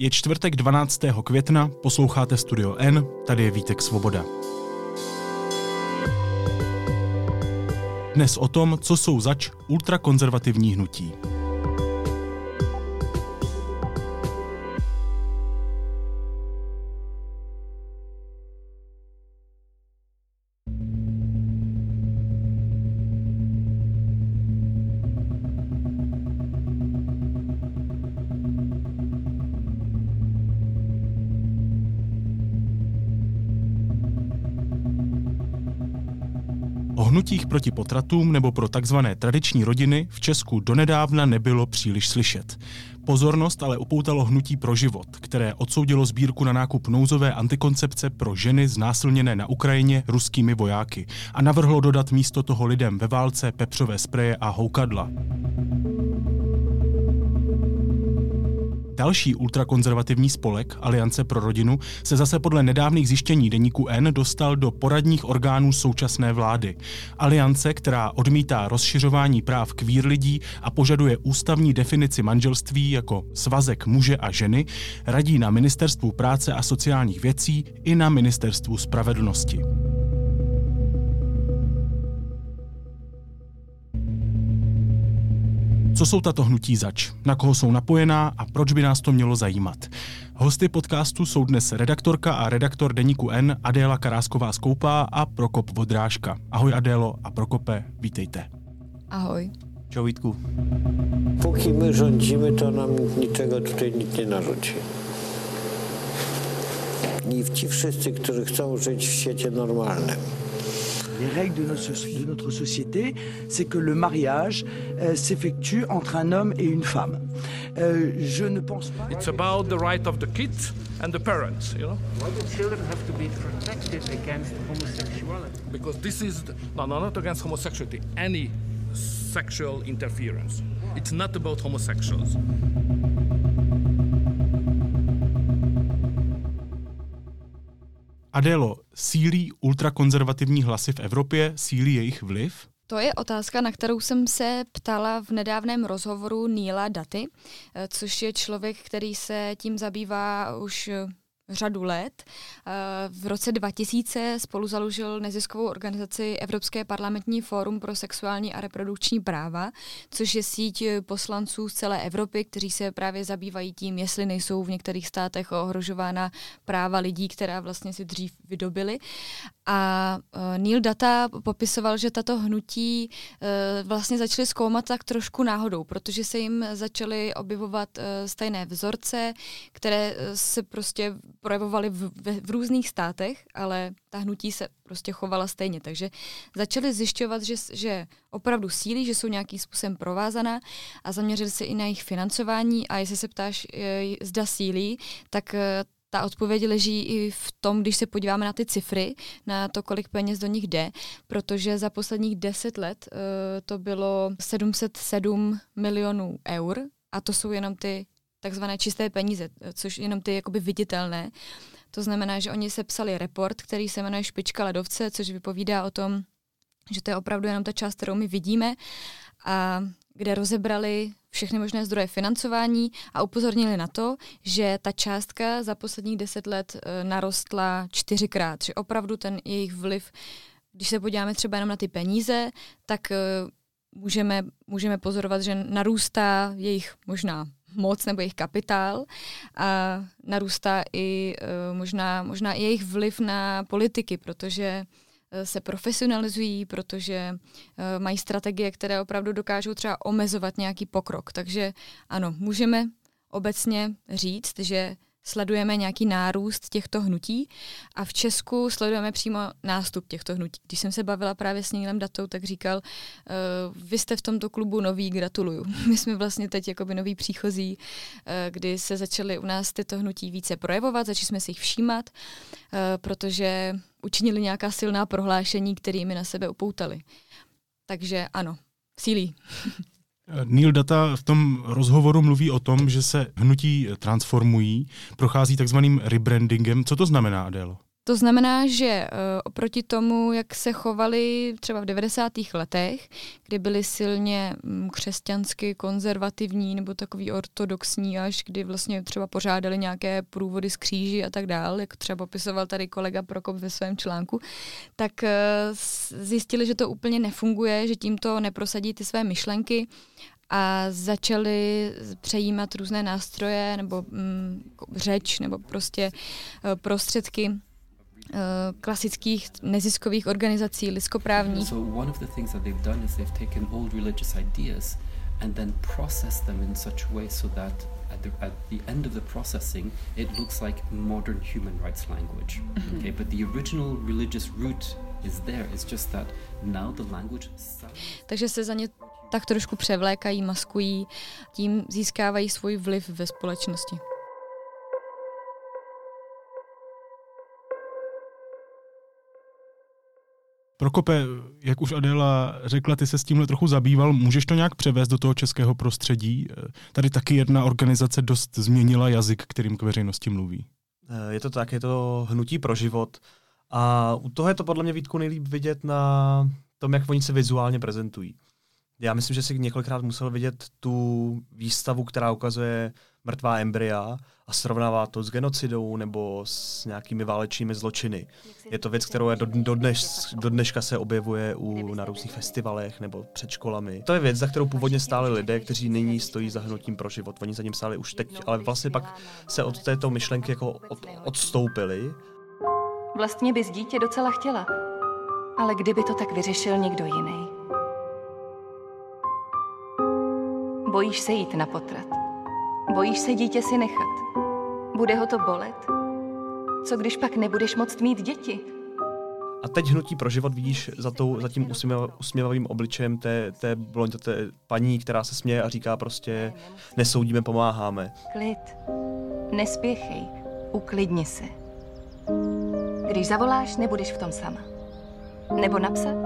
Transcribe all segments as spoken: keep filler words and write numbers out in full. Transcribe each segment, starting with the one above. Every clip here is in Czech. Je čtvrtek dvanáctého května, posloucháte Studio N, tady je Vítek Svoboda. Dnes o tom, co jsou zač ultrakonzervativní hnutí. O hnutích proti potratům nebo pro takzvané tradiční rodiny v Česku donedávna nebylo příliš slyšet. Pozornost ale upoutalo Hnutí pro život, které odsoudilo sbírku na nákup nouzové antikoncepce pro ženy znásilněné na Ukrajině ruskými vojáky a navrhlo dodat místo toho lidem ve válce pepřové spreje a houkadla. Další ultrakonzervativní spolek, Aliance pro rodinu, se zase podle nedávných zjištění Deníku N dostal do poradních orgánů současné vlády. Aliance, která odmítá rozšiřování práv kvír lidí a požaduje ústavní definici manželství jako svazek muže a ženy, radí na Ministerstvu práce a sociálních věcí i na Ministerstvu spravedlnosti. Co jsou tato hnutí zač? Na koho jsou napojená a proč by nás to mělo zajímat? Hosty podcastu jsou dnes redaktorka a redaktor Deníku N Adéla Karásková-Skoupá a Prokop Vodrážka. Ahoj Adélo a Prokope, vítejte. Ahoj. Čau Vítku. Pokud my rządzimy, to nám ničeho tutaj nikt nenařočí. I ti wszyscy, którzy chcą żyć w świecie normalnym. Les règles de notre, de notre société, c'est que le mariage euh, s'effectue entre un homme et une femme. Euh, je ne pense pas. It's about the right of the kids and the parents, you know. Why do children have to be protected against homosexuality? Because this is the, no, no, not against homosexuality. Any sexual interference. It's not about homosexuals. Adélo, sílí ultrakonzervativní hlasy v Evropě, sílí jejich vliv? To je otázka, na kterou jsem se ptala v nedávném rozhovoru Neila Daty, což je člověk, který se tím zabývá už řadu let. V roce dva tisíce spolu založil neziskovou organizaci Evropské parlamentní fórum pro sexuální a reprodukční práva, což je síť poslanců z celé Evropy, kteří se právě zabývají tím, jestli nejsou v některých státech ohrožována práva lidí, která vlastně si dřív vydobili. A Neil Datta popisoval, že tato hnutí vlastně začaly zkoumat tak trošku náhodou, protože se jim začaly objevovat stejné vzorce, které se prostě projevovaly v, v, v různých státech, ale ta hnutí se prostě chovala stejně. Takže začali zjišťovat, že, že opravdu sílí, že jsou nějakým způsobem provázaná a zaměřili se i na jejich financování. A jestli se ptáš, je, zda sílí, tak ta odpověď leží i v tom, když se podíváme na ty cifry, na to, kolik peněz do nich jde, protože za posledních deset let uh, to bylo sedm set sedm milionů eur a to jsou jenom ty takzvané čisté peníze, což jenom ty jakoby viditelné. To znamená, že oni sepsali report, který se jmenuje Špička ledovce, což vypovídá o tom, že to je opravdu jenom ta část, kterou my vidíme a kde rozebrali všechny možné zdroje financování a upozornili na to, že ta částka za posledních deset let narostla čtyřikrát, že opravdu ten jejich vliv, když se podíváme třeba jenom na ty peníze, tak můžeme, můžeme pozorovat, že narůstá jejich možná moc nebo jejich kapitál a narůstá i možná, možná i jejich vliv na politiky, protože se profesionalizují, protože uh, mají strategie, které opravdu dokážou třeba omezovat nějaký pokrok. Takže ano, můžeme obecně říct, že sledujeme nějaký nárůst těchto hnutí a v Česku sledujeme přímo nástup těchto hnutí. Když jsem se bavila právě s Neilem Datou, tak říkal, uh, vy jste v tomto klubu noví, gratuluju. My jsme vlastně teď jakoby noví příchozí, uh, kdy se začaly u nás tyto hnutí více projevovat, začali jsme si jich všímat, uh, protože učinili nějaká silná prohlášení, kterými na sebe upoutali. Takže ano, sílí. Neil Datta v tom rozhovoru mluví o tom, že se hnutí transformují, prochází takzvaným rebrandingem. Co to znamená, Adélo? To znamená, že oproti tomu, jak se chovali třeba v devadesátých letech, kdy byli silně křesťansky konzervativní nebo takový ortodoxní, až kdy vlastně třeba pořádali nějaké průvody s kříži a tak dál, jak třeba popisoval tady kolega Prokop ve svém článku, tak zjistili, že to úplně nefunguje, že tímto neprosadí ty své myšlenky a začali přejímat různé nástroje nebo mm, řeč nebo prostě prostředky klasických neziskových organizací, lidskoprávních. So one of the things that they've done is they've taken old religious ideas and then processed them in such a way so that at the, at the end of the processing it looks like modern human rights language. Mm-hmm. Okay, but the original religious root is there. It's just that now the language sounds... Takže se za ně tak trošku převlékají, maskují, tím získávají svůj vliv ve společnosti. Prokope, jak už Adéla řekla, ty se s tímhle trochu zabýval. Můžeš to nějak převést do toho českého prostředí? Tady taky jedna organizace dost změnila jazyk, kterým k veřejnosti mluví. Je to tak, je to Hnutí pro život. A u toho je to podle mě, Vítku, nejlíp vidět na tom, jak oni se vizuálně prezentují. Já myslím, že si několikrát musel vidět tu výstavu, která ukazuje mrtvá embrya a srovnává to s genocidou nebo s nějakými válečnými zločiny. Je to věc, kterou do, do, dneš, do dneška se objevuje u, na různých festivalech nebo před školami. To je věc, za kterou původně stáli lidé, kteří nyní stojí za Hnutím pro život. Oni za ním stáli už teď, ale vlastně pak se od této myšlenky jako od, odstoupili. Vlastně bys dítě docela chtěla, ale kdyby to tak vyřešil někdo jiný. Bojíš se jít na potrat. Bojíš se dítě si nechat. Bude ho to bolet? Co když pak nebudeš moct mít děti? A teď Hnutí pro život vidíš za, tou, za tím usměvavým obličejem té, té, té, té paní, která se směje a říká prostě nesoudíme, pomáháme. Klid. Nespěchej. Uklidni se. Když zavoláš, nebudeš v tom sama. Nebo napsat?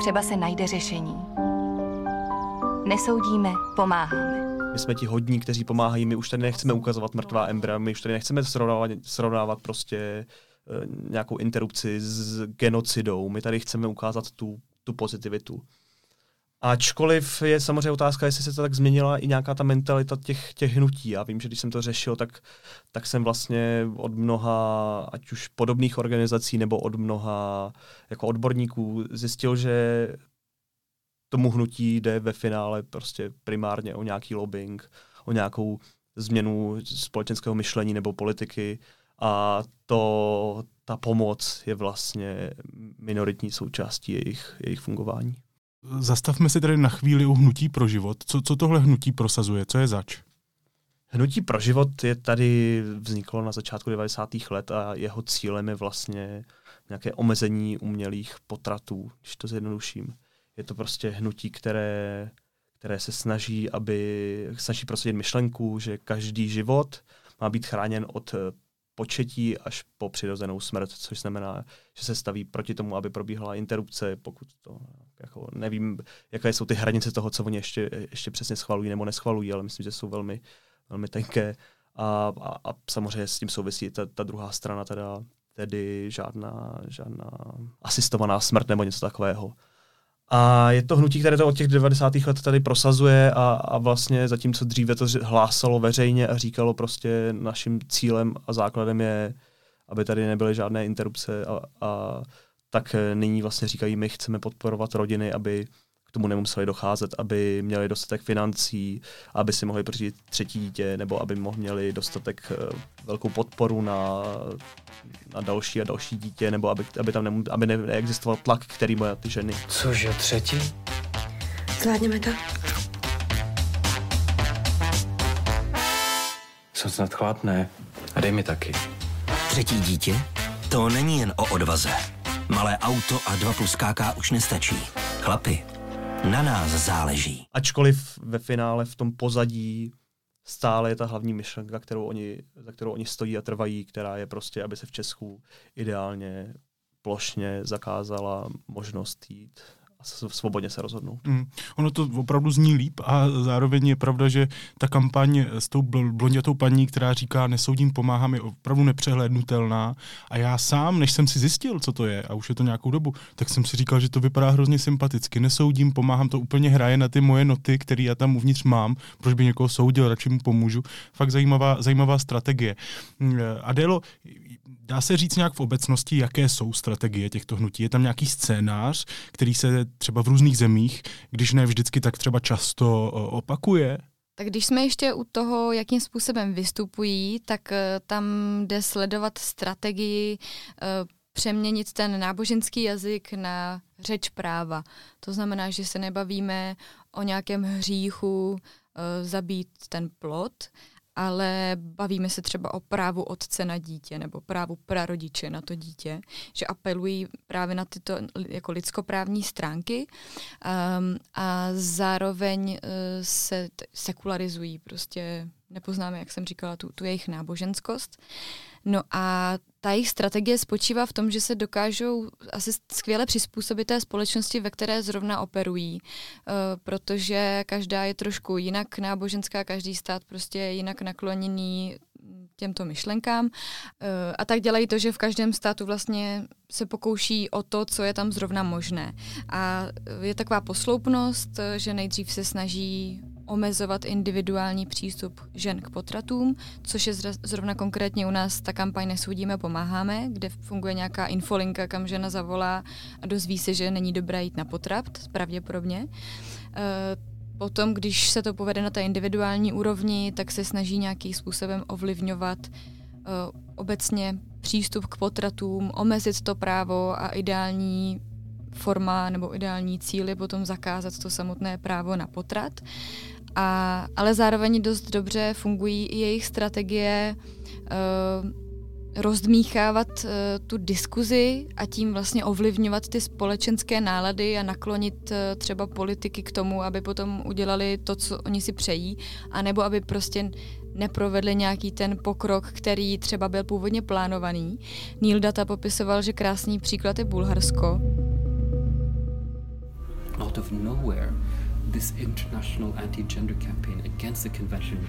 Třeba se najde řešení. Nesoudíme, pomáháme. My jsme ti hodní, kteří pomáhají, my už tady nechceme ukazovat mrtvá embrya, my už tady nechceme srovnávat, srovnávat prostě e, nějakou interrupci s genocidou, my tady chceme ukázat tu, tu pozitivitu. Ačkoliv je samozřejmě otázka, jestli se to tak změnila i nějaká ta mentalita těch, těch hnutí. Já vím, že když jsem to řešil, tak, tak jsem vlastně od mnoha, ať už podobných organizací nebo od mnoha jako odborníků zjistil, že tomu hnutí jde ve finále prostě primárně o nějaký lobbying, o nějakou změnu společenského myšlení nebo politiky a to, ta pomoc je vlastně minoritní součástí jejich, jejich fungování. Zastavme se tady na chvíli u Hnutí pro život. Co, co tohle hnutí prosazuje? Co je zač? Hnutí pro život je tady, vzniklo na začátku devadesátých let a jeho cílem je vlastně nějaké omezení umělých potratů, když to zjednoduším. Je to prostě hnutí, které, které se snaží, aby snaží prosadit myšlenku, že každý život má být chráněn od početí až po přirozenou smrt, což znamená, že se staví proti tomu, aby probíhala interrupce, pokud to jako nevím, jaké jsou ty hranice toho, co oni ještě, ještě přesně schvalují nebo neschvalují, ale myslím, že jsou velmi, velmi tenké. A, a, a samozřejmě s tím souvisí ta, ta druhá strana, teda, tedy žádná, žádná asistovaná smrt nebo něco takového. A je to hnutí, které to od těch devadesátých let tady prosazuje a, a vlastně zatímco dříve to hlásalo veřejně a říkalo prostě naším cílem a základem je, aby tady nebyly žádné interrupce a, a tak nyní vlastně říkají, my chceme podporovat rodiny, aby k tomu nemuseli docházet, aby měli dostatek financí, aby si mohli pořídit třetí dítě nebo aby měli dostatek velkou podporu na, na další a další dítě nebo aby, aby tam ne, aby neexistoval tlak, který má ty ženy. Cože třetí? Zvládněme to. Jsem snad chvátné. A dej mi taky. Třetí dítě? To není jen o odvaze. Malé auto a dva plus ká ká už nestačí. Chlapi, na nás záleží. Ačkoliv ve finále v tom pozadí stále je ta hlavní myšlenka, kterou oni, za kterou oni stojí a trvají, která je prostě, aby se v Česku ideálně plošně zakázala možnost jít svobodně se rozhodnou. Mm. Ono to opravdu zní líp a zároveň je pravda, že ta kampaň s tou bl- blondětou paní, která říká nesoudím, pomáhám, je opravdu nepřehlédnutelná a já sám, než jsem si zjistil, co to je, a už je to nějakou dobu, tak jsem si říkal, že to vypadá hrozně sympaticky. Nesoudím, pomáhám, to úplně hraje na ty moje noty, které já tam uvnitř mám, proč by někoho soudil, radši mu pomůžu. Fakt zajímavá, zajímavá strategie. Adélo, dá se říct nějak v obecnosti, jaké jsou strategie těchto hnutí? Je tam nějaký scénář, který se třeba v různých zemích, když ne vždycky, tak třeba často opakuje? Tak když jsme ještě u toho, jakým způsobem vystupují, tak tam jde sledovat strategii přeměnit ten náboženský jazyk na řeč práva. To znamená, že se nebavíme o nějakém hříchu zabít ten plod, ale bavíme se třeba o právu otce na dítě nebo právu prarodiče na to dítě, že apelují právě na tyto jako lidskoprávní stránky um, a zároveň uh, se t- sekularizují, prostě nepoznáme, jak jsem říkala, tu, tu jejich náboženskost. No a ta jejich strategie spočívá v tom, že se dokážou asi skvěle přizpůsobit té společnosti, ve které zrovna operují, protože každá je trošku jinak náboženská, každý stát prostě je jinak nakloněný těmto myšlenkám. A tak dělají to, že v každém státu vlastně se pokouší o to, co je tam zrovna možné. A je taková posloupnost, že nejdřív se snaží omezovat individuální přístup žen k potratům, což je zrovna konkrétně u nás ta kampaň Nesoudíme, pomáháme, kde funguje nějaká infolinka, kam žena zavolá a dozví se, že není dobré jít na potrat, pravděpodobně. Potom, když se to povede na té individuální úrovni, tak se snaží nějakým způsobem ovlivňovat obecně přístup k potratům, omezit to právo a ideální forma nebo ideální cíly potom zakázat to samotné právo na potrat. A, ale zároveň dost dobře fungují i jejich strategie uh, rozdmíchávat uh, tu diskuzi a tím vlastně ovlivňovat ty společenské nálady a naklonit uh, třeba politiky k tomu, aby potom udělali to, co oni si přejí, anebo aby prostě neprovedli nějaký ten pokrok, který třeba byl původně plánovaný. Neil Datta popisoval, že krásný příklad je Bulharsko. Out of nowhere, this international anti-gender campaign against the convention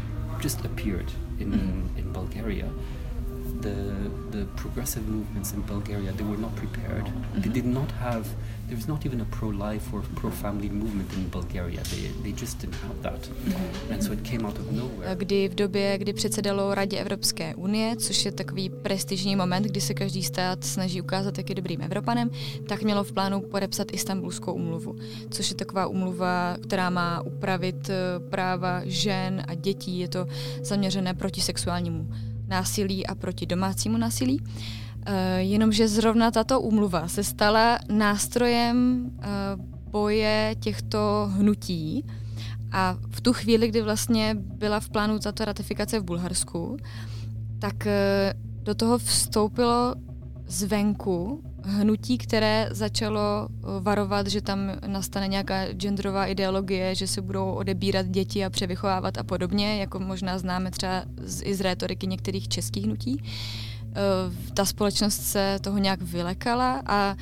just appeared in, mm-hmm. in Bulgaria. The, the progressive movements in Bulgaria, they were not prepared. Mm-hmm. They did not have, there was not even a pro-life or pro-family movement in Bulgaria. They, they just didn't have that. Mm-hmm. And so it came out of nowhere. Kdy v době, kdy předsedalo Radě Evropské unie, což je takový prestižní moment, kdy se každý stát snaží ukázat, jak je dobrým Evropanem, tak mělo v plánu podepsat Istanbulskou úmluvu, což je taková úmluva, která má upravit práva žen a dětí. Je to zaměřené proti sexuálnímu násilí a proti domácímu násilí. E, jenomže zrovna tato úmluva se stala nástrojem e, boje těchto hnutí a v tu chvíli, kdy vlastně byla v plánu tato ratifikace v Bulharsku, tak e, do toho vstoupilo zvenku hnutí, které začalo varovat, že tam nastane nějaká genderová ideologie, že se budou odebírat děti a převychovávat a podobně, jako možná známe třeba i z rétoriky některých českých hnutí. Ta společnost se toho nějak vylekala a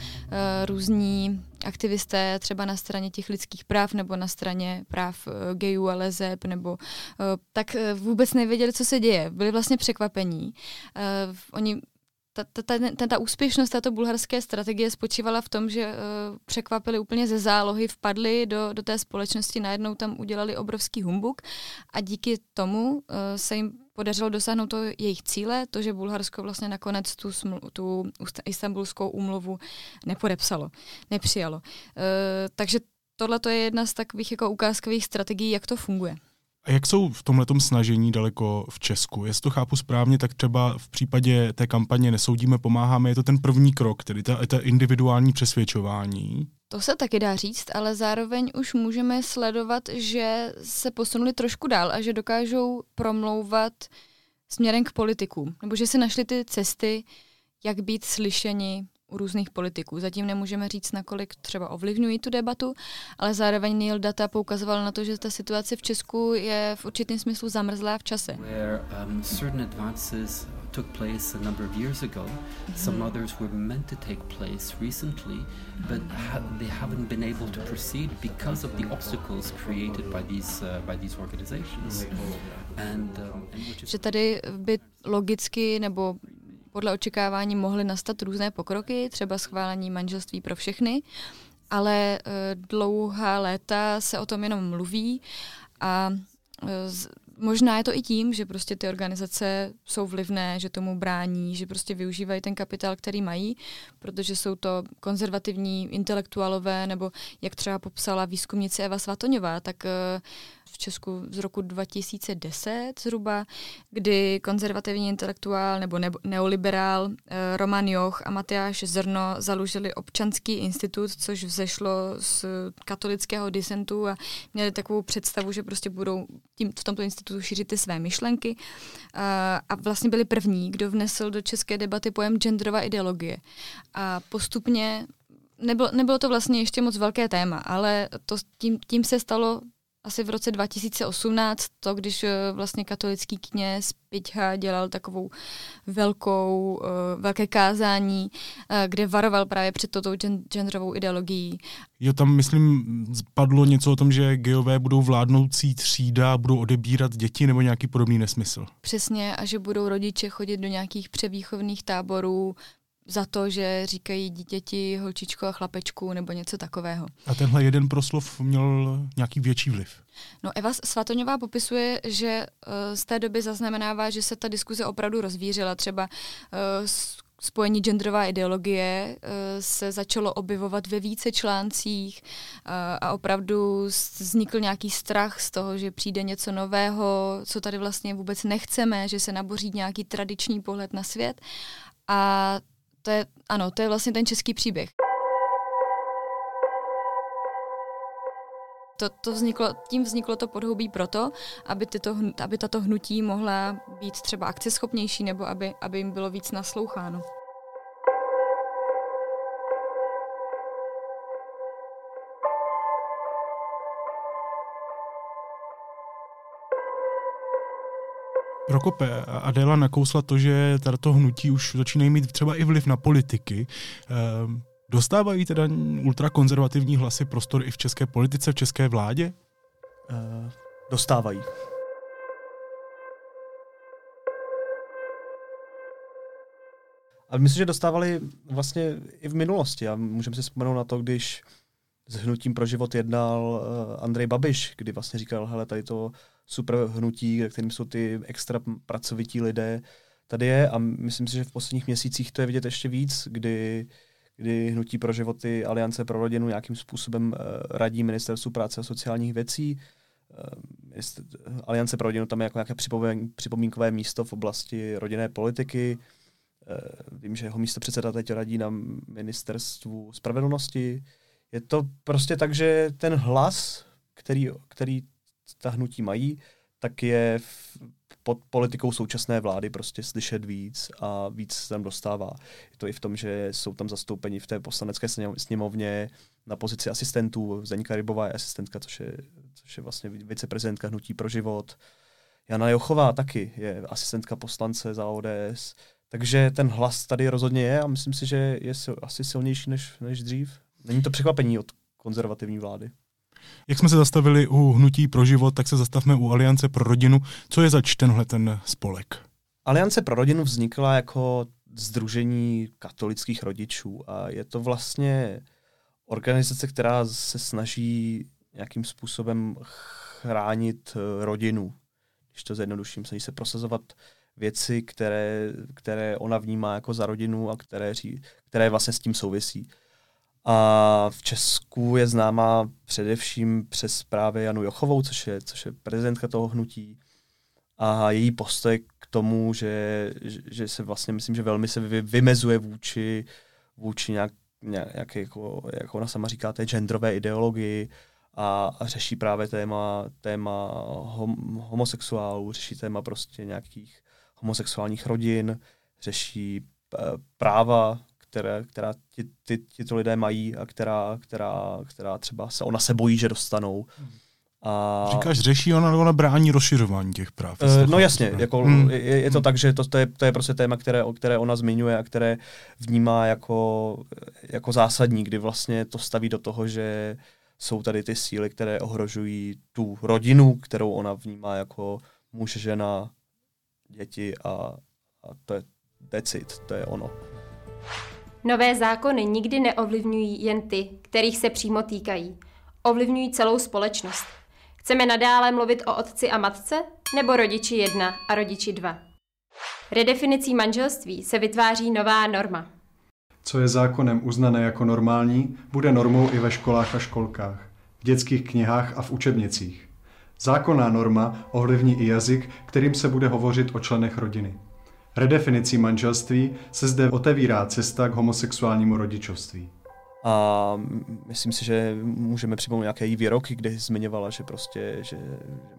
různí aktivisté třeba na straně těch lidských práv nebo na straně práv gejů a lezeb, nebo tak vůbec nevěděli, co se děje. Byli vlastně překvapení. Oni Ta, ta, ta, ta úspěšnost této bulharské strategie spočívala v tom, že uh, překvapili úplně ze zálohy, vpadli do, do té společnosti, najednou tam udělali obrovský humbuk a díky tomu uh, se jim podařilo dosáhnout to jejich cíle, to, že Bulharsko vlastně nakonec tu, sml, tu Istanbulskou úmluvu nepodepsalo, nepřijalo. Uh, takže tohle je jedna z takových jako ukázkových strategií, jak to funguje. A jak jsou v tomhletom snažení daleko v Česku? Jestli to chápu správně, tak třeba v případě té kampaně Nesoudíme, pomáháme, je to ten první krok, tedy ta, ta individuální přesvědčování. To se taky dá říct, ale zároveň už můžeme sledovat, že se posunuli trošku dál a že dokážou promlouvat směrem k politikům, nebo že si našli ty cesty, jak být slyšeni u různých politiků. Zatím nemůžeme říct, nakolik třeba ovlivňují tu debatu, ale zároveň Neil Datta poukazoval na to, že ta situace v Česku je v určitém smyslu zamrzlá v čase. Where, um, certain advances took place a number of years ago. Mm-hmm. Some others were meant to take place recently, but ha- they haven't been able to proceed because of the obstacles created by these uh, by these organizations. And, um, and which is... Že tady by logicky nebo podle očekávání mohly nastat různé pokroky, třeba schválení manželství pro všechny, ale uh, dlouhá léta se o tom jenom mluví a uh, z, možná je to i tím, že prostě ty organizace jsou vlivné, že tomu brání, že prostě využívají ten kapitál, který mají, protože jsou to konzervativní intelektuálové, nebo jak třeba popsala výzkumnice Eva Svatoňová, tak v Česku z roku dva tisíce deset zhruba, kdy konzervativní intelektuál nebo ne- neoliberál Roman Joch a Matiáš Zrno založili Občanský institut, což vzešlo z katolického disentu a měli takovou představu, že prostě budou tím, v tomto institutu šířit ty své myšlenky a, a vlastně byli první, kdo vnesl do české debaty pojem genderová ideologie. A postupně, nebylo, nebylo to vlastně ještě moc velké téma, ale to, tím, tím se stalo asi v roce dva tisíce osmnáct, to když vlastně katolický kněz Piťha dělal takovou velkou, velké kázání, kde varoval právě před touto genderovou ideologií. Jo, tam myslím padlo něco o tom, že gejové budou vládnoucí třída, budou odebírat děti nebo nějaký podobný nesmysl. Přesně, a že budou rodiče chodit do nějakých převýchovných táborů za to, že říkají dítěti holčičku a chlapečku nebo něco takového. A tenhle jeden proslov měl nějaký větší vliv. No, Eva Svatoňová popisuje, že uh, z té doby zaznamenává, že se ta diskuze opravdu rozvířila. Třeba uh, spojení genderová ideologie uh, se začalo objevovat ve více článcích uh, a opravdu vznikl nějaký strach z toho, že přijde něco nového, co tady vlastně vůbec nechceme, že se naboří nějaký tradiční pohled na svět. A To je, ano, to je vlastně ten český příběh. To, to vzniklo, tím vzniklo to podhoubí proto, aby, tyto, aby tato hnutí mohla být třeba akceschopnější nebo aby, aby jim bylo víc nasloucháno. Prokope, Adéla nakousla to, že tato hnutí už začínají mít třeba i vliv na politiky. Dostávají teda ultrakonzervativní hlasy prostor i v české politice, v české vládě? Dostávají. A myslím, že dostávali vlastně i v minulosti. A můžeme si vzpomenout na to, když s Hnutím pro život jednal Andrej Babiš, kdy vlastně říkal, hele, tady to super hnutí, kterým jsou ty extra pracovití lidé, tady je a myslím si, že v posledních měsících to je vidět ještě víc, kdy, kdy Hnutí pro životy, Aliance pro rodinu nějakým způsobem radí Ministerstvu práce a sociálních věcí. Aliance pro rodinu tam je jako nějaké připomínkové místo v oblasti rodinné politiky. Vím, že jeho místopředseda teď radí na Ministerstvu spravedlnosti. Je to prostě tak, že ten hlas, který, který ta hnutí mají, tak je pod politikou současné vlády prostě slyšet víc a víc se tam dostává. Je to i v tom, že jsou tam zastoupeni v té poslanecké sněmovně na pozici asistentů. Zdeňka Rybová je asistentka, což je, což je vlastně viceprezidentka Hnutí pro život. Jana Jochová taky je asistentka poslance za O D S. Takže ten hlas tady rozhodně je a myslím si, že je asi silnější než, než dřív. Není to překvapení od konzervativní vlády. Jak jsme se zastavili u Hnutí pro život, tak se zastavme u Aliance pro rodinu. Co je zač tenhle ten spolek? Aliance pro rodinu vznikla jako sdružení katolických rodičů a je to vlastně organizace, která se snaží nějakým způsobem chránit rodinu. Když to zjednoduším, snaží se prosazovat věci, které, které ona vnímá jako za rodinu a které, které vlastně s tím souvisí. A v Česku je známá především přes právě Janu Jochovou, což je, což je prezidentka toho hnutí. A její postoj k tomu, že, že se vlastně, myslím, že velmi se vy, vymezuje vůči, vůči nějak, nějak jako, jak ona sama říká, té genderové ideologii a, a řeší právě téma, téma hom, homosexuálů, řeší téma prostě nějakých homosexuálních rodin, řeší práva, Které, která ti, ti, ti to lidé mají a která, která, která třeba se ona se bojí, že dostanou. A... Říkáš, řeší, ona, ona brání rozšiřování těch práv. Uh, no jasně, jako hmm. je, je to hmm. tak, že to, to, je, to je prostě téma, které, které ona zmiňuje a které vnímá jako, jako zásadní, kdy vlastně to staví do toho, že jsou tady ty síly, které ohrožují tu rodinu, kterou ona vnímá jako muž, žena, děti a, a to je decit, to je ono. Nové zákony nikdy neovlivňují jen ty, kterých se přímo týkají. Ovlivňují celou společnost. Chceme nadále mluvit o otci a matce, nebo rodiči jedna a rodiči dva? Redefinicí manželství se vytváří nová norma. Co je zákonem uznané jako normální, bude normou i ve školách a školkách, v dětských knihách a v učebnicích. Zákonná norma ovlivní i jazyk, kterým se bude hovořit o členech rodiny. Redefinicí manželství se zde otevírá cesta k homosexuálnímu rodičovství. A myslím si, že můžeme připomenout nějaké její výroky, kde zmiňovala, že prostě, že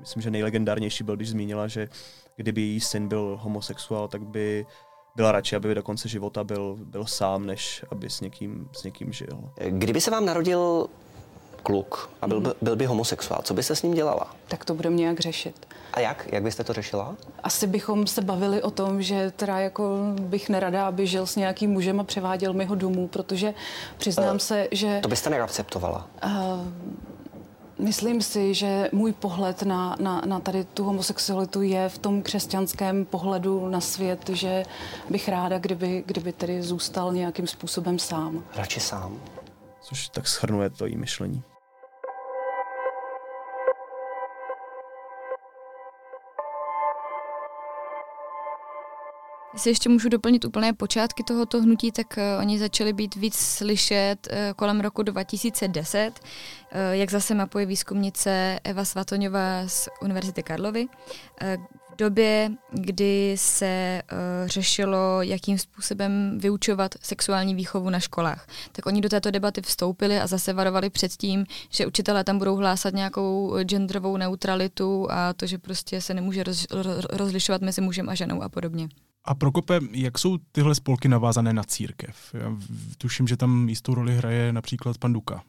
myslím, že nejlegendárnější byl, když zmínila, že kdyby její syn byl homosexuál, tak by byla radši, aby do konce života byl, byl sám, než aby s někým, s někým žil. Kdyby se vám narodil kluk a byl, byl by homosexuál, co by se s ním dělala? Tak to budeme nějak řešit. A jak? Jak byste to řešila? Asi bychom se bavili o tom, že teda jako bych nerada, aby žil s nějakým mužem a převáděl mi ho domů, protože přiznám uh, se, že... To byste neakceptovala? Uh, Myslím si, že můj pohled na, na, na tady tu homosexualitu je v tom křesťanském pohledu na svět, že bych ráda, kdyby, kdyby tedy zůstal nějakým způsobem sám. Radši sám. Což tak shrnuje to jí myšlení. Jestli ještě můžu doplnit úplné počátky tohoto hnutí, tak oni začali být víc slyšet kolem roku dva tisíce deset, jak zase mapuje výzkumnice Eva Svatoňová z Univerzity Karlovy. V době, kdy se řešilo, jakým způsobem vyučovat sexuální výchovu na školách, tak oni do této debaty vstoupili a zase varovali před tím, že učitelé tam budou hlásat nějakou genderovou neutralitu a to, že prostě se nemůže rozlišovat mezi mužem a ženou a podobně. A Prokope, jak jsou tyhle spolky navázané na církev? Já tuším, že tam jistou roli hraje například pan Duka.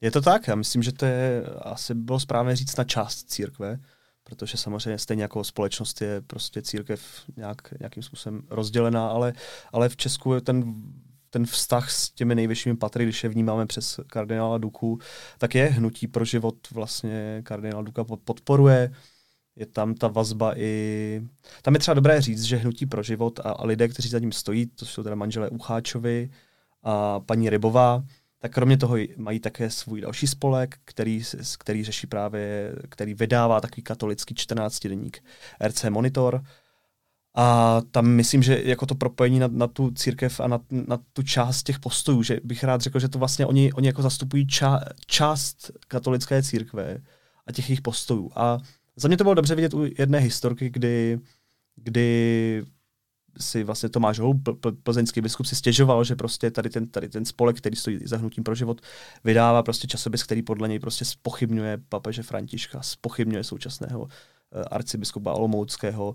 Je to tak? Já myslím, že to je, asi bylo správné říct na část církve, protože samozřejmě stejně jako společnost je prostě církev nějak, nějakým způsobem rozdělená, ale, ale v Česku je ten, ten vztah s těmi nejvyššími patry, když je vnímáme přes kardinála Duku, tak je Hnutí pro život vlastně kardinál Duka podporuje. Je tam ta vazba i... Tam je třeba dobré říct, že Hnutí pro život a, a lidé, kteří za ním stojí, to jsou teda manželé Ucháčovi a paní Rybová, tak kromě toho mají také svůj další spolek, který, který řeší právě, který vydává takový katolický čtrnáctidenník R C Monitor. A tam myslím, že jako to propojení na, na tu církev a na, na tu část těch postojů, že bych rád řekl, že to vlastně oni, oni jako zastupují ča, část katolické církve a těch jejich postojů. A za mě to bylo dobře vidět u jedné historky, kdy, kdy si vlastně Tomáš Houl, plzeňský biskup, si stěžoval, že prostě tady ten, tady ten spolek, který stojí za Hnutím pro život, vydává prostě časopis, který podle něj prostě zpochybňuje papeže Františka, zpochybňuje současného arcibiskupa olomouckého,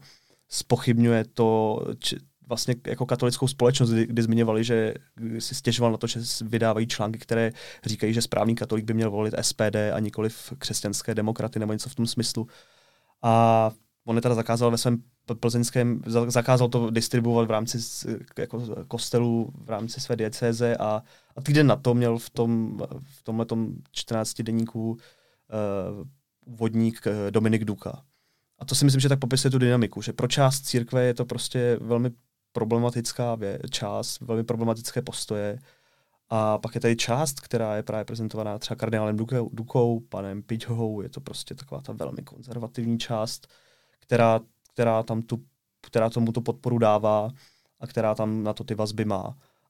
zpochybňuje to či, vlastně jako katolickou společnost, kdy, kdy zmiňovali, že si stěžoval na to, že vydávají články, které říkají, že správný katolík by měl volit S P D a nikoliv křesťanské demokraty nebo něco v tom smyslu. A on je teda zakázal ve svém plzeňském, zakázal to distribuovat v rámci jako kostelů, v rámci své diecéze a, a týden na to měl v, tom, v tomhletom čtrnáctidenníku úvodník uh, Dominik Duka. A to si myslím, že tak popisuje tu dynamiku, že pro část církve je to prostě velmi problematická vě, část, velmi problematické postoje. A pak je tady část, která je právě prezentovaná třeba kardinálem Dukou, Dukou panem Piťhou, je to prostě taková ta velmi konzervativní část, která, která, tam tu, která tomu tu podporu dává a která tam na to ty vazby má.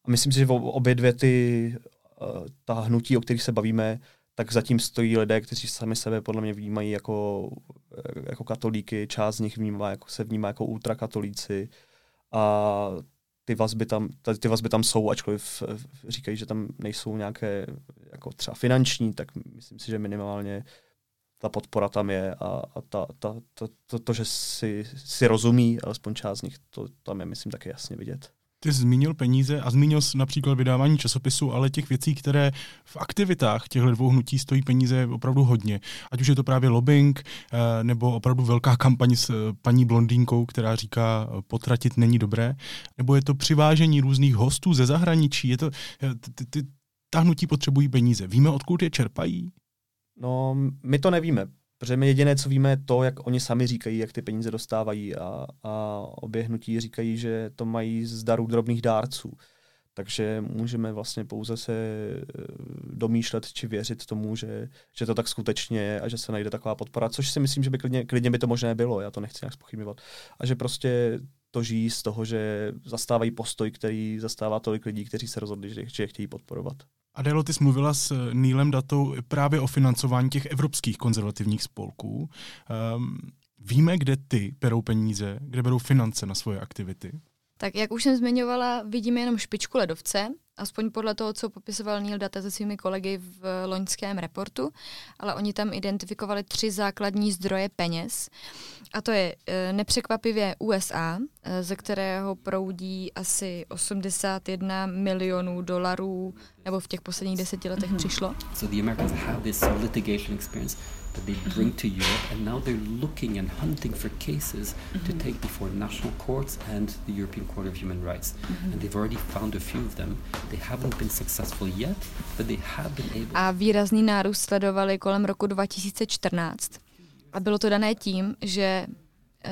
A myslím si, že obě dvě ty, ta hnutí, o kterých se bavíme, tak zatím stojí lidé, kteří sami sebe podle mě vnímají jako, jako katolíky, část z nich vnímá, jako, se vnímá jako ultrakatolíci a ty vazby tam, ty vazby tam jsou, ačkoliv říkají, že tam nejsou nějaké jako třeba finanční, tak myslím si, že minimálně ta podpora tam je a, a ta, ta, ta, to, to, že si, si rozumí, alespoň část z nich, to tam je, myslím, taky jasně vidět. Ty zmínil peníze a zmínil jsi například vydávání časopisu, ale těch věcí, které v aktivitách těchto dvou hnutí stojí peníze opravdu hodně. Ať už je to právě lobbying, nebo opravdu velká kampaň s paní blondýnkou, která říká potratit není dobré, nebo je to přivážení různých hostů ze zahraničí. Je to, ty, ty, ta hnutí potřebují peníze. Víme, odkud je čerpají? No, my to nevíme. Protože my jediné, co víme, je to, jak oni sami říkají, jak ty peníze dostávají a, a obě hnutí říkají, že to mají z darů drobných dárců. Takže můžeme vlastně pouze se domýšlet či věřit tomu, že, že to tak skutečně je a že se najde taková podpora, což si myslím, že by klidně, klidně by to možné bylo, já to nechci nějak zpochybňovat. A že prostě to žijí z toho, že zastávají postoj, který zastává tolik lidí, kteří se rozhodli, že, že je chtějí podporovat. Adélo, ty jsi mluvila s Neilem Datou právě o financování těch evropských konzervativních spolků. Um, víme, kde ty berou peníze, kde berou finance na svoje aktivity? Tak jak už jsem zmiňovala, vidíme jenom špičku ledovce, aspoň podle toho, co popisoval Neil Datta se svými kolegy v loňském reportu, ale oni tam identifikovali tři základní zdroje peněz. A to je e, nepřekvapivě U S A, e, ze kterého proudí asi osmdesát jedna milionů dolarů, nebo v těch posledních deseti letech mm-hmm. přišlo. So the Americans have this litigation experience that they bring to Europe and now they're looking and hunting for cases mm-hmm. to take before national courts and the European Court of Human Rights. Mm-hmm. And they've already found a few of them. They haven't been successful yet, but they have been able... A výrazný nárůst sledovali kolem roku dva tisíce čtrnáct. A bylo to dané tím, že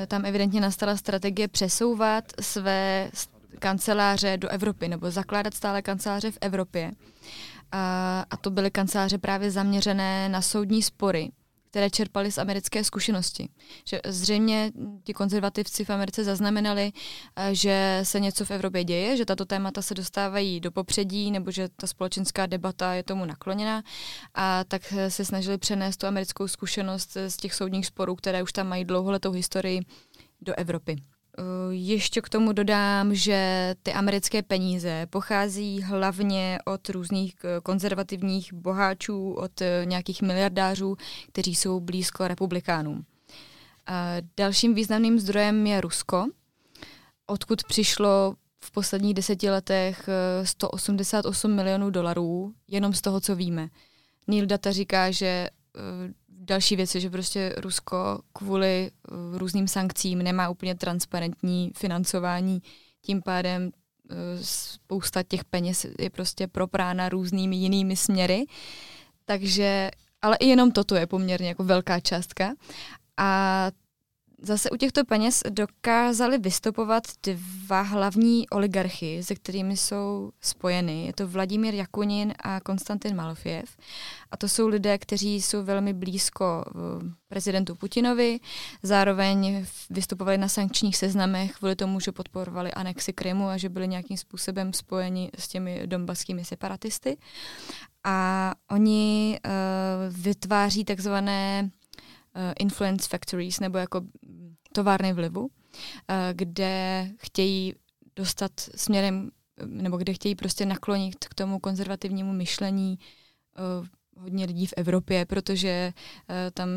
tam evidentně nastala strategie přesouvat své kanceláře do Evropy nebo zakládat stále kanceláře v Evropě. A, a to byly kanceláře právě zaměřené na soudní spory, které čerpaly z americké zkušenosti. Že zřejmě ti konzervativci v Americe zaznamenali, že se něco v Evropě děje, že tato témata se dostávají do popředí, nebo že ta společenská debata je tomu nakloněna. A tak se snažili přenést tu americkou zkušenost z těch soudních sporů, které už tam mají dlouholetou historii, do Evropy. Ještě k tomu dodám, že ty americké peníze pochází hlavně od různých konzervativních boháčů, od nějakých miliardářů, kteří jsou blízko republikánům. Dalším významným zdrojem je Rusko, odkud přišlo v posledních deseti letech sto osmdesát osm milionů dolarů, jenom z toho, co víme. Neil Datta říká, že další věci, že prostě Rusko kvůli různým sankcím nemá úplně transparentní financování, tím pádem spousta těch peněz je prostě proprána různými jinými směry, takže, ale i jenom toto je poměrně jako velká částka. A zase u těchto peněz dokázali vystupovat dva hlavní oligarchy, se kterými jsou spojeny. Je to Vladimír Jakunin a Konstantin Malofejev. A to jsou lidé, kteří jsou velmi blízko prezidentu Putinovi. Zároveň vystupovali na sankčních seznamech kvůli tomu, že podporovali anexi Krymu a že byli nějakým způsobem spojeni s těmi donbaskými separatisty. A oni uh, vytváří takzvané influence factories, nebo jako továrny vlivu, kde chtějí dostat směrem, nebo kde chtějí prostě naklonit k tomu konzervativnímu myšlení hodně lidí v Evropě, protože tam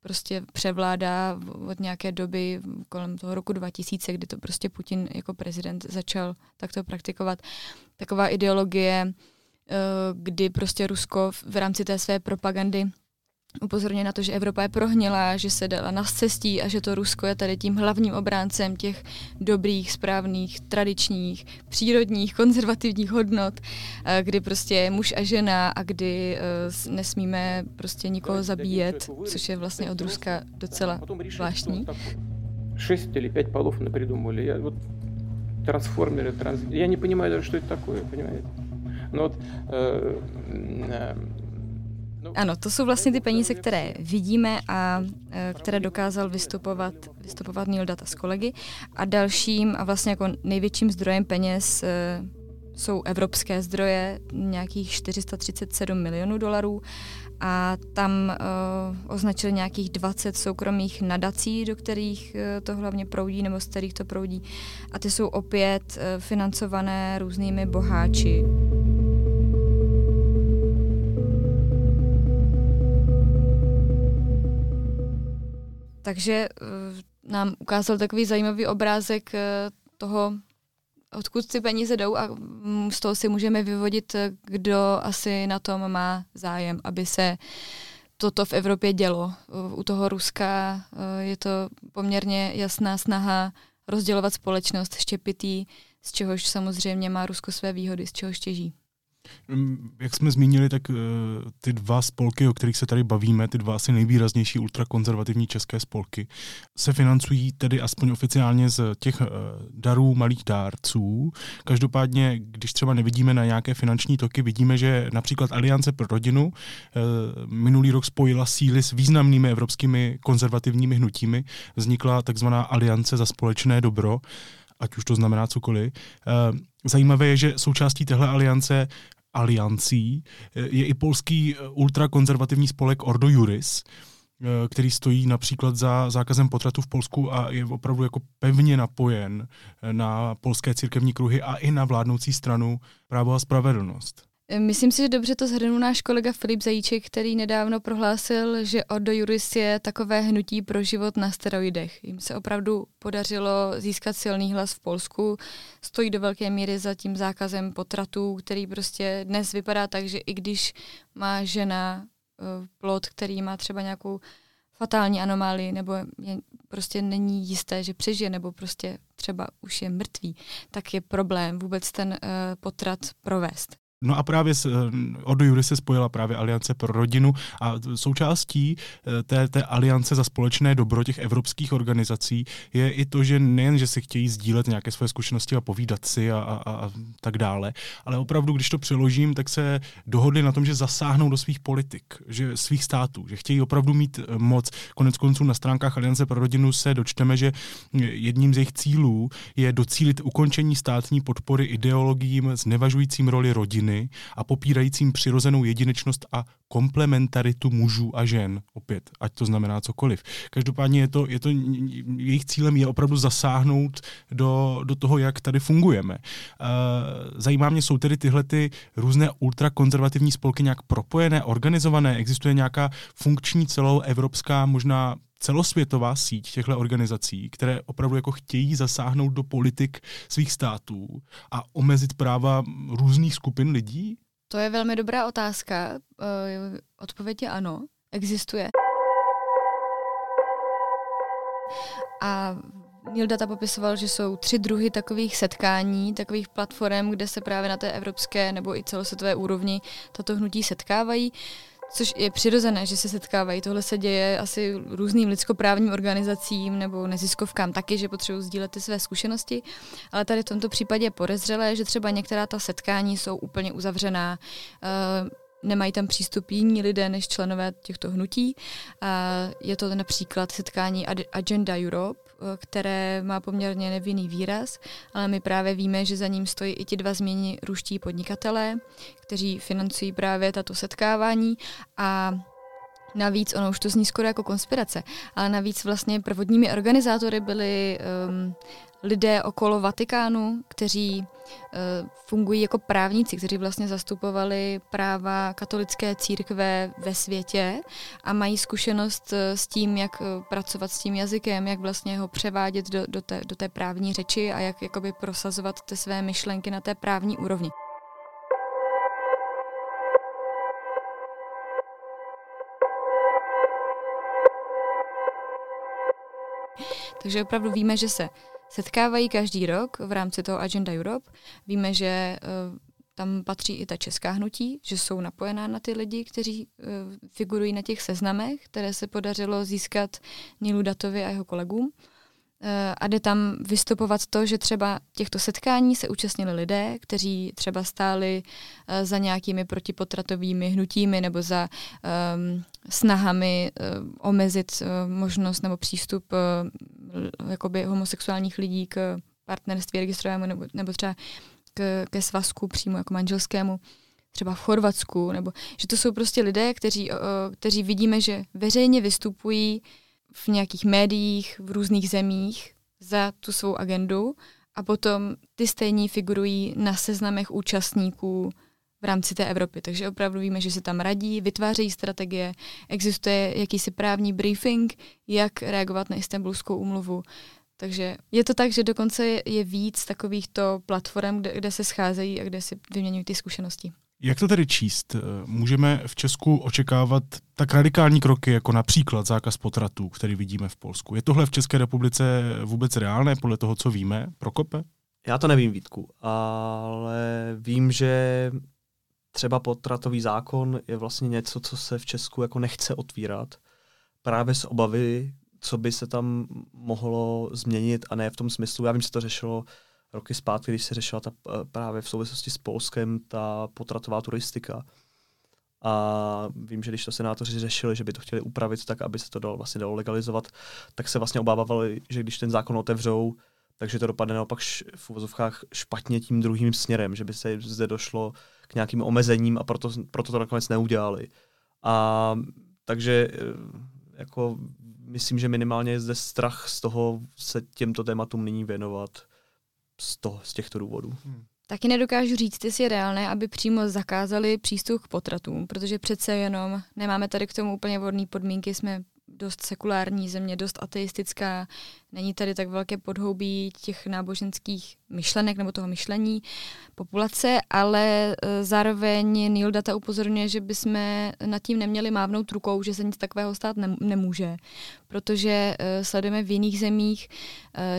prostě převládá od nějaké doby kolem toho roku dva tisíce, kdy to prostě Putin jako prezident začal takto praktikovat. Taková ideologie, kdy prostě Rusko v rámci té své propagandy upozorně na to, že Evropa je prohnilá, že se dala na scestí a že to Rusko je tady tím hlavním obráncem těch dobrých, správných, tradičních, přírodních, konzervativních hodnot, kdy prostě je muž a žena a kdy nesmíme prostě nikoho zabíjet, což je vlastně od Ruska docela zvláštní. Šest ili pět palov nepřidumali. Já вот трансформеры, транс. Я не понимаю даже, что это такое, понимаете? Ну вот Ano, to jsou vlastně ty peníze, které vidíme a které dokázal vystupovat, vystupovat Neil Datta s kolegy. A dalším a vlastně jako největším zdrojem peněz jsou evropské zdroje, nějakých čtyři sta třicet sedm milionů dolarů. A tam označili nějakých dvacet soukromých nadací, do kterých to hlavně proudí, nebo z kterých to proudí. A ty jsou opět financované různými boháči. Takže nám ukázal takový zajímavý obrázek toho, odkud ty peníze jdou, a z toho si můžeme vyvodit, kdo asi na tom má zájem, aby se toto v Evropě dělo. U toho Ruska je to poměrně jasná snaha rozdělovat společnost, štěpit ji, z čehož samozřejmě má Rusko své výhody, z čehož těží. Jak jsme zmínili, tak uh, ty dva spolky, o kterých se tady bavíme, ty dva asi nejvýraznější ultrakonzervativní české spolky, se financují tedy aspoň oficiálně z těch uh, darů malých dárců. Každopádně, když třeba nevidíme na nějaké finanční toky, vidíme, že například Aliance pro rodinu uh, minulý rok spojila síly s významnými evropskými konzervativními hnutími. Vznikla takzvaná Aliance za společné dobro, ať už to znamená cokoliv. Uh, Zajímavé je, že součástí téhle aliance, aliancí, je i polský ultrakonzervativní spolek Ordo Iuris, který stojí například za zákazem potratu v Polsku a je opravdu jako pevně napojen na polské církevní kruhy a i na vládnoucí stranu Právo a spravedlnost. Myslím si, že dobře to shrnul náš kolega Filip Zajíček, který nedávno prohlásil, že Ordo Iuris je takové hnutí pro život na steroidech. Jim se opravdu podařilo získat silný hlas v Polsku. Stojí do velké míry za tím zákazem potratů, který prostě dnes vypadá tak, že i když má žena plod, který má třeba nějakou fatální anomálii, nebo je, prostě není jisté, že přežije, nebo prostě třeba už je mrtvý, tak je problém vůbec ten uh, potrat provést. No a právě s Ordo Iuris se spojila právě Aliance pro rodinu a součástí té, té aliance za společné dobro těch evropských organizací je i to, že nejen, že si chtějí sdílet nějaké svoje zkušenosti a povídat si a, a, a tak dále, ale opravdu, když to přeložím, tak se dohodli na tom, že zasáhnou do svých politik, že svých států, že chtějí opravdu mít moc. Konec konců na stránkách Aliance pro rodinu se dočteme, že jedním z jejich cílů je docílit ukončení státní podpory ideologiím znevažujícím roli rodiny a popírajícím přirozenou jedinečnost a komplementaritu mužů a žen. Opět, ať to znamená cokoliv. Každopádně je to, je to, jejich cílem je opravdu zasáhnout do, do toho, jak tady fungujeme. Uh, zajímá mě, jsou tedy tyhle ty různé ultrakonzervativní spolky nějak propojené, organizované, existuje nějaká funkční celoevropská, možná celosvětová síť těchto organizací, které opravdu jako chtějí zasáhnout do politik svých států a omezit práva různých skupin lidí? To je velmi dobrá otázka. Odpověď je ano, existuje. A Neil Datta popisoval, že jsou tři druhy takových setkání, takových platform, kde se právě na té evropské nebo i celosvětové úrovni tato hnutí setkávají. Což je přirozené, že se setkávají. Tohle se děje asi různým lidskoprávním organizacím nebo neziskovkám taky, že potřebují sdílet ty své zkušenosti. Ale tady v tomto případě je podezřelé, že třeba některá ta setkání jsou úplně uzavřená, nemají tam přístup jiní lidé než členové těchto hnutí. Je to například setkání Agenda Europe, které má poměrně nevinný výraz, ale my právě víme, že za ním stojí i ti dva zmínění ruští podnikatelé, kteří financují právě tato setkávání a navíc, ono už to zní skoro jako konspirace, ale navíc vlastně prvotními organizátory byli um, lidé okolo Vatikánu, kteří uh, fungují jako právníci, kteří vlastně zastupovali práva katolické církve ve světě a mají zkušenost s tím, jak pracovat s tím jazykem, jak vlastně ho převádět do, do, té, do té právní řeči a jak jakoby prosazovat ty své myšlenky na té právní úrovni. Takže opravdu víme, že se setkávají každý rok v rámci toho Agenda Europe. Víme, že uh, tam patří i ta česká hnutí, že jsou napojená na ty lidi, kteří uh, figurují na těch seznamech, které se podařilo získat Neilu Dattovi a jeho kolegům. Uh, a jde tam vystupovat to, že třeba těchto setkání se účastnili lidé, kteří třeba stáli uh, za nějakými protipotratovými hnutími nebo za um, snahami uh, omezit uh, možnost nebo přístup uh, jakoby homosexuálních lidí k partnerství registrovanému nebo, nebo třeba k, ke svazku přímo jako manželskému, třeba v Chorvatsku, nebo že to jsou prostě lidé, kteří, kteří vidíme, že veřejně vystupují v nějakých médiích, v různých zemích za tu svou agendu a potom ty stejní figurují na seznamech účastníků v rámci té Evropy. Takže opravdu víme, že se tam radí, vytvářejí strategie, existuje jakýsi právní briefing, jak reagovat na Istanbulskou úmluvu. Takže je to tak, že dokonce je víc takovýchto platform, kde, kde se scházejí a kde si vyměňují ty zkušenosti. Jak to tedy číst? Můžeme v Česku očekávat tak radikální kroky, jako například zákaz potratů, který vidíme v Polsku. Je tohle v České republice vůbec reálné podle toho, co víme? Prokope? Já to nevím, Vítku, ale vím, že třeba potratový zákon je vlastně něco, co se v Česku jako nechce otvírat. Právě z obavy, co by se tam mohlo změnit a ne v tom smyslu. Já vím, že se to řešilo roky zpátky, když se řešila ta, právě v souvislosti s Polskem ta potratová turistika. A vím, že když to senátoři řešili, že by to chtěli upravit tak, aby se to dalo, vlastně dalo legalizovat, tak se vlastně obávali, že když ten zákon otevřou, takže to dopadne naopak v uvozovkách špatně tím druhým směrem, že by se zde došlo k nějakým omezením a proto, proto to nakonec neudělali. A takže jako myslím, že minimálně je zde strach z toho se těmto tématům nyní věnovat z, toho, z těchto důvodů. Hmm. Taky nedokážu říct, jestli je reálné, aby přímo zakázali přístup k potratům, protože přece jenom nemáme tady k tomu úplně vhodné podmínky, jsme dost sekulární země, dost ateistická, není tady tak velké podhoubí těch náboženských myšlenek nebo toho myšlení populace, ale zároveň Neil Datta upozorňuje, že bychom nad tím neměli mávnout rukou, že se nic takového stát nemůže, protože sledujeme v jiných zemích,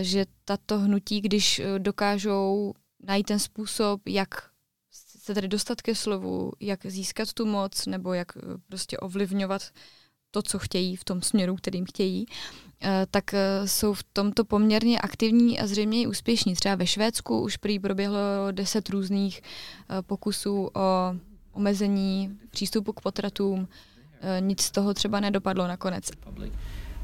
že tato hnutí, když dokážou najít ten způsob, jak se tady dostat ke slovu, jak získat tu moc nebo jak prostě ovlivňovat to, co chtějí v tom směru, kterým chtějí, tak jsou v tomto poměrně aktivní a zřejmě i úspěšní. Třeba ve Švédsku už prý proběhlo deset různých pokusů o omezení přístupu k potratům. Nic z toho třeba nedopadlo nakonec.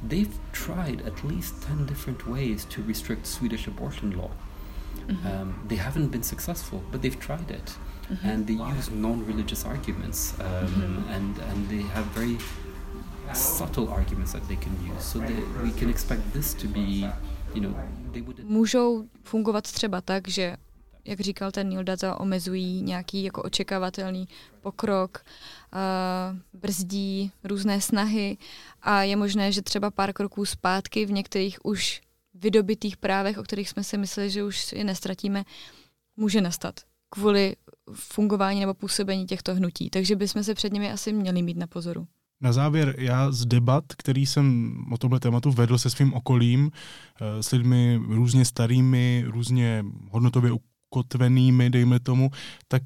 They've tried at least ten different ways to restrict Swedish abortion law. Um, they haven't been successful, but they've tried it. And they use non-religious arguments. Um, and, and they have very subtle arguments that they can use, so they, we can expect this to be, you know, they would... Můžou fungovat třeba tak, že, jak říkal ten Neil Datta, omezují nějaký jako očekávatelný pokrok, uh, brzdí různé snahy a je možné, že třeba pár kroků zpátky v některých už vydobitých právech, o kterých jsme si mysleli, že už je nestratíme, může nastat kvůli fungování nebo působení těchto hnutí. Takže bychom se před nimi asi měli mít na pozoru. Na závěr, já z debat, který jsem o tomhle tématu vedl se svým okolím, s lidmi různě starými, různě hodnotově ukotvenými, dejme tomu, tak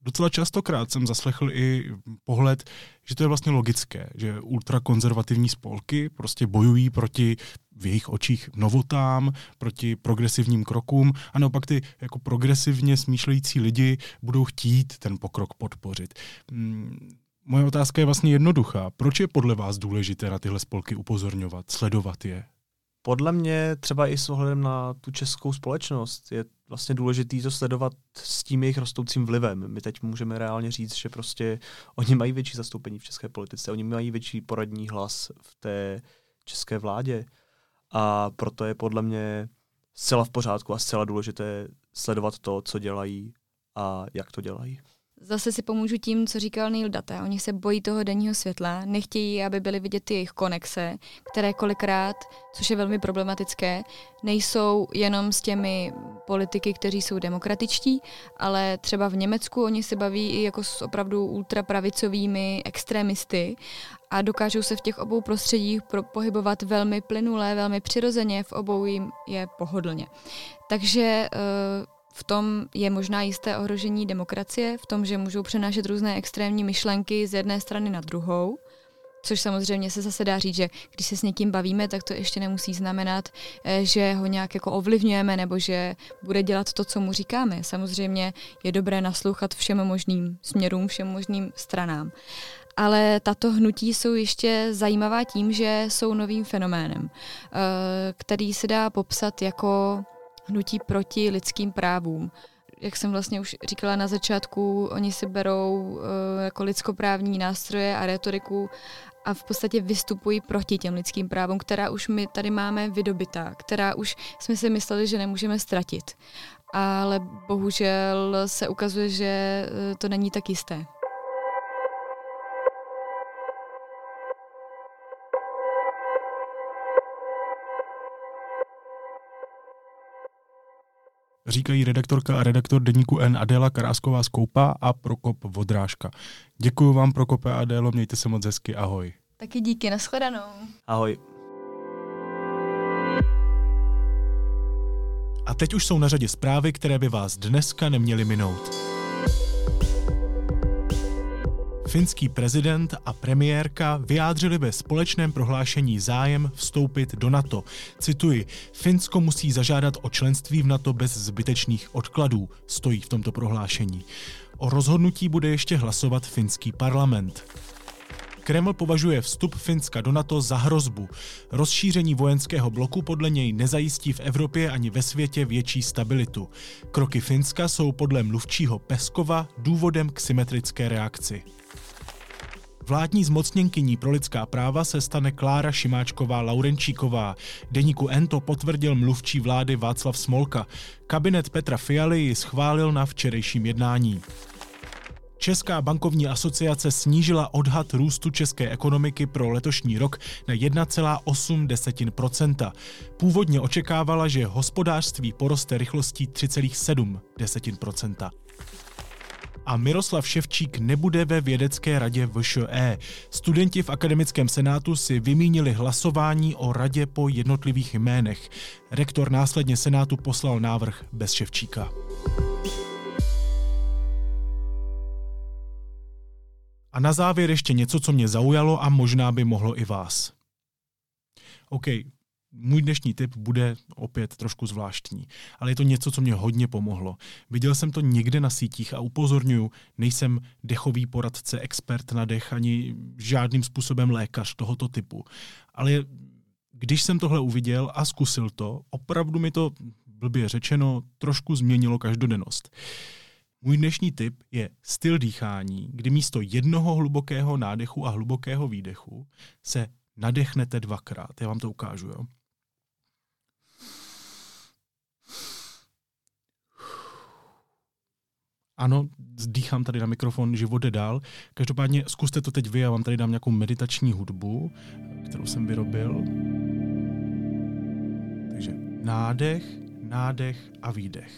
docela častokrát jsem zaslechl i pohled, že to je vlastně logické, že ultrakonzervativní spolky prostě bojují proti v jejich očích novotám, proti progresivním krokům a naopak ty jako progresivně smýšlející lidi budou chtít ten pokrok podpořit. Moje otázka je vlastně jednoduchá. Proč je podle vás důležité na tyhle spolky upozorňovat, sledovat je? Podle mě třeba i s ohledem na tu českou společnost je vlastně důležité to sledovat s tím jejich rostoucím vlivem. My teď můžeme reálně říct, že prostě oni mají větší zastoupení v české politice, oni mají větší poradní hlas v té české vládě a proto je podle mě zcela v pořádku a zcela důležité sledovat to, co dělají a jak to dělají. Zase si pomůžu tím, co říkal Neil Datta. Oni se bojí toho denního světla, nechtějí, aby byly vidět ty jejich konexe, které kolikrát, což je velmi problematické, nejsou jenom s těmi politiky, kteří jsou demokratičtí, ale třeba v Německu oni se baví i jako s opravdu ultrapravicovými extremisty a dokážou se v těch obou prostředích pro- pohybovat velmi plynule, velmi přirozeně, v obou jim je pohodlně. Takže... Uh, V tom je možná jisté ohrožení demokracie, v tom, že můžou přenášet různé extrémní myšlenky z jedné strany na druhou, což samozřejmě se zase dá říct, že když se s někým bavíme, tak to ještě nemusí znamenat, že ho nějak jako ovlivňujeme nebo že bude dělat to, co mu říkáme. Samozřejmě je dobré naslouchat všem možným směrům, všem možným stranám. Ale tato hnutí jsou ještě zajímavá tím, že jsou novým fenoménem, který se dá popsat jako... hnutí proti lidským právům. Jak jsem vlastně už říkala na začátku, oni si berou e, jako lidskoprávní nástroje a retoriku a v podstatě vystupují proti těm lidským právům, která už my tady máme vydobitá, která už jsme si mysleli, že nemůžeme ztratit. Ale bohužel se ukazuje, že to není tak jisté. Říkají redaktorka a redaktor Deníku N Adéla Karásková-Skoupá a Prokop Vodrážka. Děkuji vám, Prokope a Adélo, mějte se moc hezky, ahoj. Taky díky, nashledanou. Ahoj. A teď už jsou na řadě zprávy, které by vás dneska neměly minout. Finský prezident a premiérka vyjádřili ve společném prohlášení zájem vstoupit do NATO. Cituji, Finsko musí zažádat o členství v NATO bez zbytečných odkladů, stojí v tomto prohlášení. O rozhodnutí bude ještě hlasovat finský parlament. Kreml považuje vstup Finska do NATO za hrozbu. Rozšíření vojenského bloku podle něj nezajistí v Evropě ani ve světě větší stabilitu. Kroky Finska jsou podle mluvčího Peskova důvodem k symetrické reakci. Vládní zmocněnkyní pro lidská práva se stane Klára Šimáčková-Laurenčíková. Deníku N to potvrdil mluvčí vlády Václav Smolka. Kabinet Petra Fialy ji schválil na včerejším jednání. Česká bankovní asociace snížila odhad růstu české ekonomiky pro letošní rok na jedna celá osm procenta. Původně očekávala, že hospodářství poroste rychlostí tři celá sedm procenta. A Miroslav Ševčík nebude ve vědecké radě V Š E. Studenti v akademickém senátu si vymínili hlasování o radě po jednotlivých jménech. Rektor následně senátu poslal návrh bez Ševčíka. A na závěr ještě něco, co mě zaujalo a možná by mohlo i vás. OK, můj dnešní tip bude opět trošku zvláštní, ale je to něco, co mě hodně pomohlo. Viděl jsem to někde na sítích a upozorňuju, nejsem dechový poradce, expert na dech, ani žádným způsobem lékař tohoto typu. Ale když jsem tohle uviděl a zkusil to, opravdu mi to, blbě řečeno, trošku změnilo každodennost. Můj dnešní tip je styl dýchání, kdy místo jednoho hlubokého nádechu a hlubokého výdechu se nadechnete dvakrát. Já vám to ukážu, jo. Ano, dýchám tady na mikrofon, život jde dál. Každopádně zkuste to teď vy, já vám tady dám nějakou meditační hudbu, kterou jsem vyrobil. Takže nádech, nádech a výdech.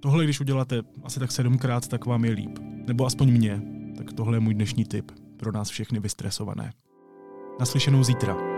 Tohle, když uděláte asi tak sedmkrát, tak vám je líp. Nebo aspoň mě. Tak tohle je můj dnešní tip pro nás všechny vystresované. Naslyšenou zítra.